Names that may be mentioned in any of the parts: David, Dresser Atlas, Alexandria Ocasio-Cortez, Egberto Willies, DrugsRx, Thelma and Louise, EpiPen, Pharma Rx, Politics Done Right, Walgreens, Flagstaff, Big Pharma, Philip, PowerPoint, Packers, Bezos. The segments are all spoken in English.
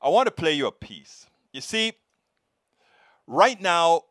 I want to play you a piece. You see, right now,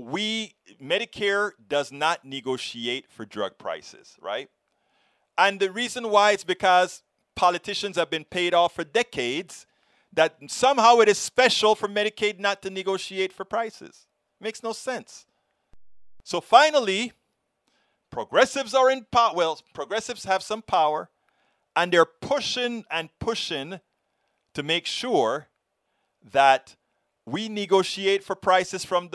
Medicare does not negotiate for drug prices, right? And the reason why is because politicians have been paid off for decades that somehow it is special for Medicaid not to negotiate for prices. Makes no sense. So finally, progressives are in power. Well, progressives have some power, and they're pushing and pushing to make sure that we negotiate for prices from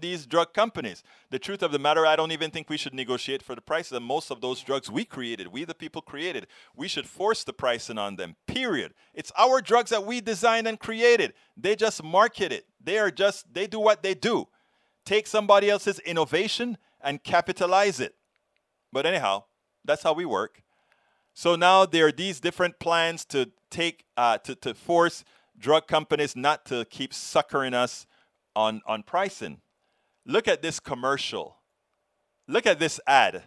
these drug companies. The truth of the matter, I don't even think we should negotiate for the prices. And most of those drugs we created, we the people created. We should force the pricing on them, period. It's our drugs that we designed and created. They just market it. They do what they do. Take somebody else's innovation and capitalize it. But anyhow, that's how we work. So now there are these different plans to take, to force drug companies not to keep suckering us on pricing. Look at this commercial. Look at this ad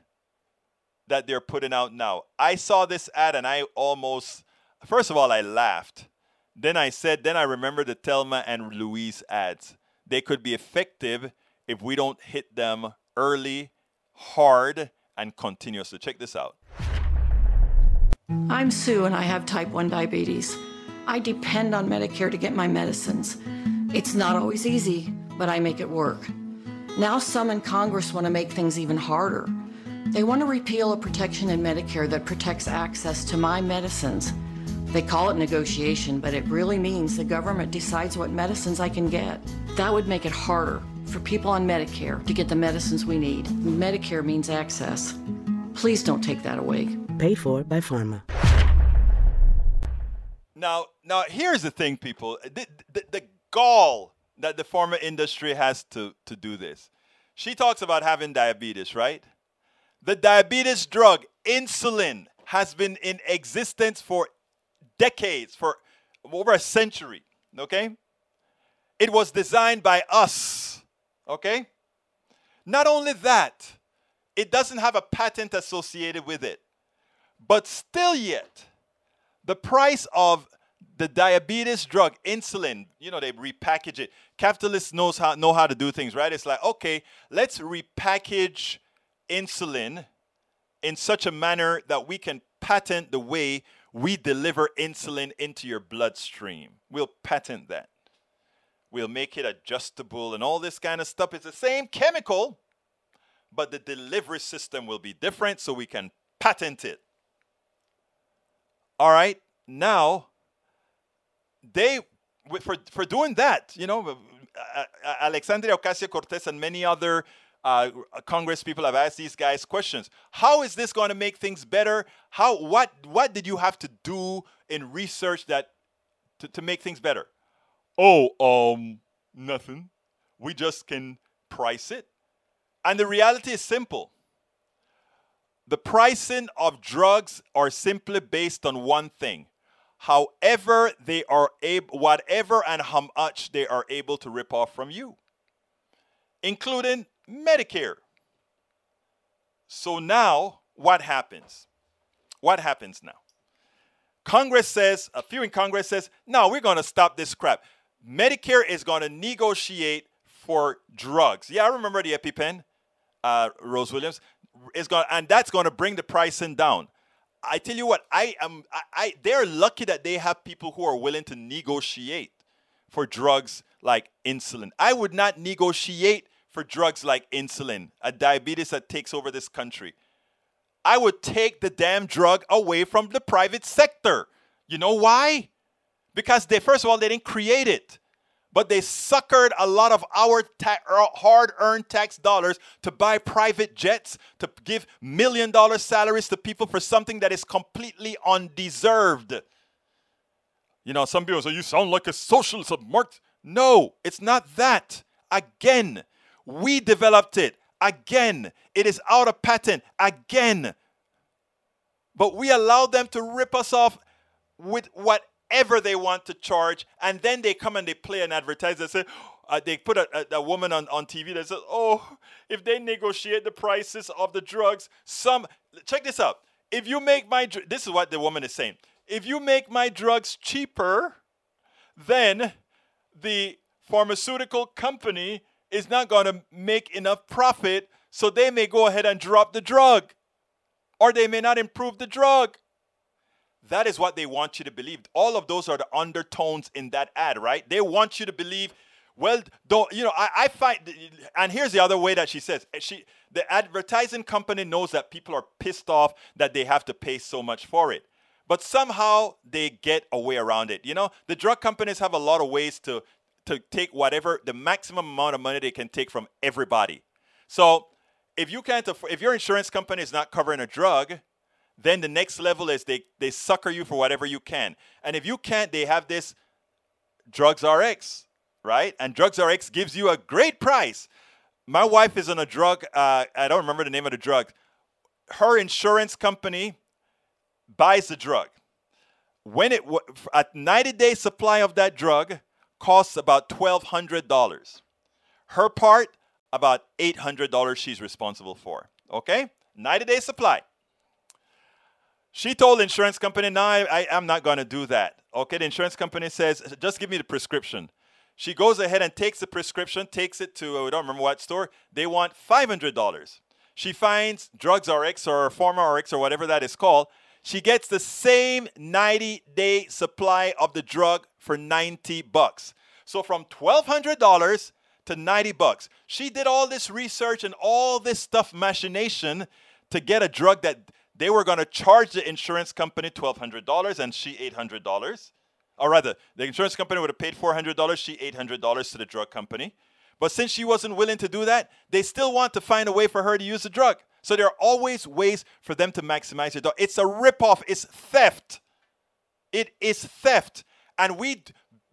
that they're putting out now. I saw this ad and I almost, first of all, I laughed. Then I remembered the Thelma and Louise ads. They could be effective if we don't hit them early, hard, and continuously. Check this out. I'm Sue and I have type 1 diabetes. I depend on Medicare to get my medicines. It's not always easy, but I make it work. Now some in Congress want to make things even harder. They want to repeal a protection in Medicare that protects access to my medicines. They call it negotiation, but it really means the government decides what medicines I can get. That would make it harder for people on Medicare to get the medicines we need. Medicare means access. Please don't take that away. Paid for by Pharma. Now here's the thing, people. The gall that the pharma industry has to do this. She talks about having diabetes, right? The diabetes drug, insulin, has been in existence for decades, for over a century, okay? It was designed by us, okay? Not only that, it doesn't have a patent associated with it, but still yet, the price of the diabetes drug, insulin, you know, they repackage it. Capitalists know how to do things, right? It's like, okay, let's repackage insulin in such a manner that we can patent the way we deliver insulin into your bloodstream. We'll patent that. We'll make it adjustable and all this kind of stuff. It's the same chemical, but the delivery system will be different, so we can patent it. All right, now... For doing that, you know, Alexandria Ocasio-Cortez and many other Congress people have asked these guys questions. How is this going to make things better? What did you have to do in research that to make things better? Oh, nothing. We just can price it. And the reality is simple. The pricing of drugs are simply based on one thing. However they are able, whatever and how much they are able to rip off from you, including Medicare. So now, what happens? What happens now? Congress says, a few in Congress says, no, we're going to stop this crap. Medicare is going to negotiate for drugs. Yeah, I remember the EpiPen, Rose Williams, and that's going to bring the pricing down. I tell you what, they're lucky that they have people who are willing to negotiate for drugs like insulin. I would not negotiate for drugs like insulin, a diabetes that takes over this country. I would take the damn drug away from the private sector. You know why? Because they, first of all, they didn't create it, but they suckered a lot of our hard-earned tax dollars to buy private jets, to give million-dollar salaries to people for something that is completely undeserved. You know, some people say, you sound like a socialist. No, it's not that. Again, we developed it. Again, it is out of patent. Again. But we allowed them to rip us off with what ever they want to charge, and then they come and they play an advertisement. They say, they put a woman on TV that says, oh, if they negotiate the prices of the drugs, check this out. If you make my, this is what the woman is saying. If you make my drugs cheaper, then the pharmaceutical company is not going to make enough profit, so they may go ahead and drop the drug, or they may not improve the drug. That is what they want you to believe. All of those are the undertones in that ad, right? They want you to believe, well, don't, you know, I find, and here's the other way that she says, the advertising company knows that people are pissed off that they have to pay so much for it. But somehow they get a way around it. You know, the drug companies have a lot of ways to take whatever, the maximum amount of money they can take from everybody. So if you can't, if your insurance company is not covering a drug, then the next level is they sucker you for whatever you can. And if you can't, they have this DrugsRx, right? And DrugsRx gives you a great price. My wife is on a drug. I don't remember the name of the drug. Her insurance company buys the drug. When it a 90-day supply of that drug costs about $1,200. Her part, about $800 she's responsible for. Okay? 90-day supply. She told the insurance company, no, I'm not going to do that. Okay, the insurance company says, just give me the prescription. She goes ahead and takes the prescription, takes it to, I don't remember what store. They want $500. She finds DrugsRx or Pharma Rx or whatever that is called. She gets the same 90-day supply of the drug for $90. So from $1,200 to $90. She did all this research and all this stuff machination to get a drug that they were going to charge the insurance company $1,200 and she $800. Or rather, the insurance company would have paid $400, she $800 to the drug company. But since she wasn't willing to do that, they still want to find a way for her to use the drug. So there are always ways for them to maximize your dollar. It's a ripoff. It's theft. It is theft. And we,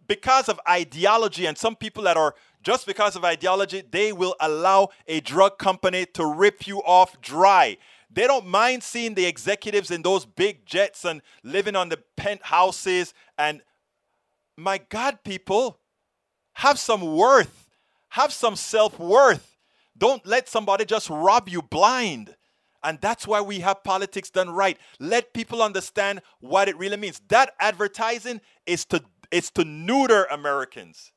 because of ideology, and some people that are just because of ideology, they will allow a drug company to rip you off dry. They don't mind seeing the executives in those big jets and living on the penthouses. And my God, people, have some worth. Have some self-worth. Don't let somebody just rob you blind. And that's why we have politics done right. Let people understand what it really means. That advertising is to neuter Americans.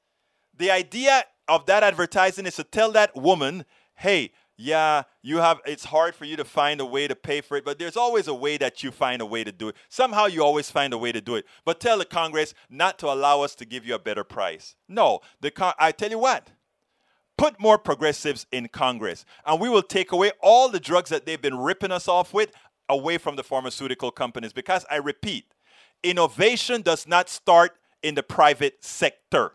The idea of that advertising is to tell that woman, hey, yeah, you have. It's hard for you to find a way to pay for it, but there's always a way that you find a way to do it. Somehow you always find a way to do it. But tell the Congress not to allow us to give you a better price. No, I tell you what, put more progressives in Congress, and we will take away all the drugs that they've been ripping us off with away from the pharmaceutical companies. Because I repeat, innovation does not start in the private sector.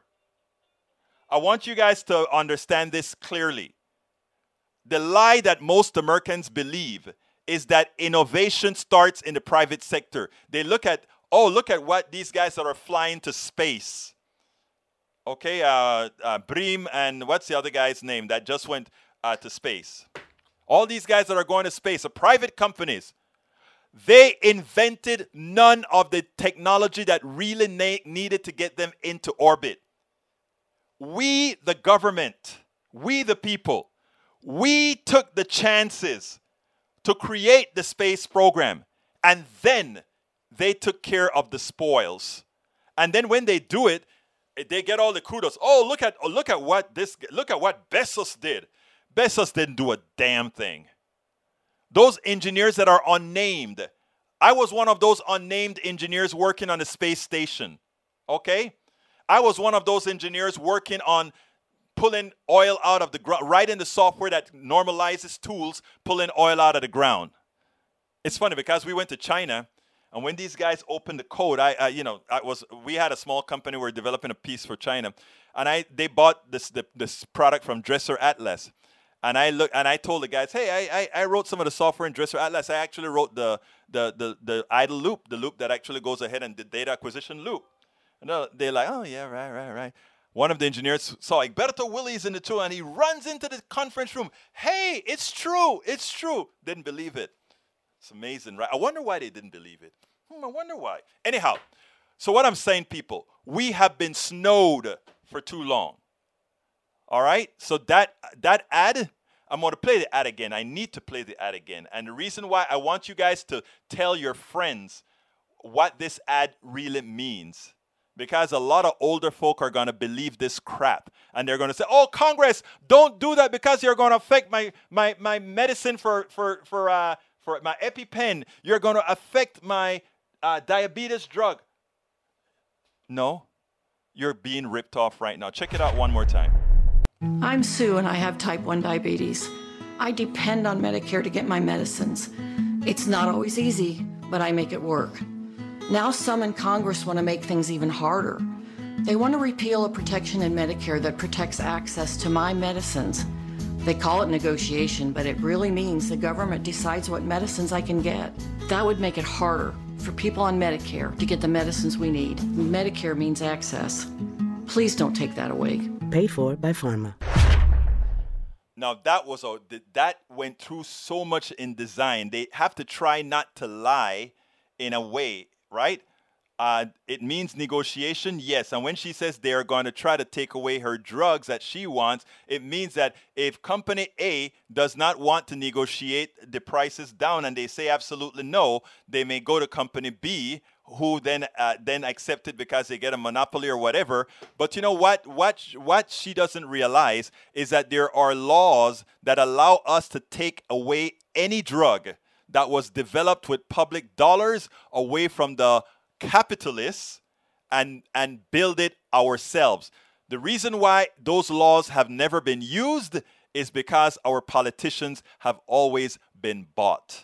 I want you guys to understand this clearly. The lie that most Americans believe is that innovation starts in the private sector. They look at, oh, look at what these guys that are flying to space. Okay, Bream and what's the other guy's name that just went to space? All these guys that are going to space are private companies. They invented none of the technology that really needed to get them into orbit. We, the government, we, the people, we took the chances to create the space program, and then they took care of the spoils. And then when they do it, they get all the kudos. Oh, look at what Bezos did. Bezos didn't do a damn thing. Those engineers that are unnamed. I was one of those unnamed engineers working on the space station. Okay? I was one of those engineers working on pulling oil out of the ground, writing the software that normalizes tools, pulling oil out of the ground. It's funny because we went to China, and when these guys opened the code, we had a small company, we were developing a piece for China, and they bought this product from Dresser Atlas, and I told the guys, hey, I wrote some of the software in Dresser Atlas. I actually wrote the idle loop, the loop that actually goes ahead and the data acquisition loop. And they're like, oh yeah, right. One of the engineers saw Egberto Willies in the tour, and he runs into the conference room. Hey, it's true. Didn't believe it. It's amazing, right? I wonder why they didn't believe it. I wonder why. Anyhow, so what I'm saying, people, we have been snowed for too long. All right? So that ad, I'm going to play the ad again. I need to play the ad again. And the reason why I want you guys to tell your friends what this ad really means because a lot of older folk are going to believe this crap. And they're going to say, oh, Congress, don't do that because you're going to affect my medicine for my EpiPen. You're going to affect my diabetes drug. No, you're being ripped off right now. Check it out one more time. I'm Sue, and I have type 1 diabetes. I depend on Medicare to get my medicines. It's not always easy, but I make it work. Now some in Congress want to make things even harder. They want to repeal a protection in Medicare that protects access to my medicines. They call it negotiation, but it really means the government decides what medicines I can get. That would make it harder for people on Medicare to get the medicines we need. Medicare means access. Please don't take that away. Paid for by Pharma. Now that went through so much in design. They have to try not to lie in a way. Right? It means negotiation, yes. And when she says they're going to try to take away her drugs that she wants, it means that if company A does not want to negotiate the prices down and they say absolutely no, they may go to company B, who then accept it because they get a monopoly or whatever. But you know what? What she doesn't realize is that there are laws that allow us to take away any drug that was developed with public dollars away from the capitalists and build it ourselves. The reason why those laws have never been used is because our politicians have always been bought.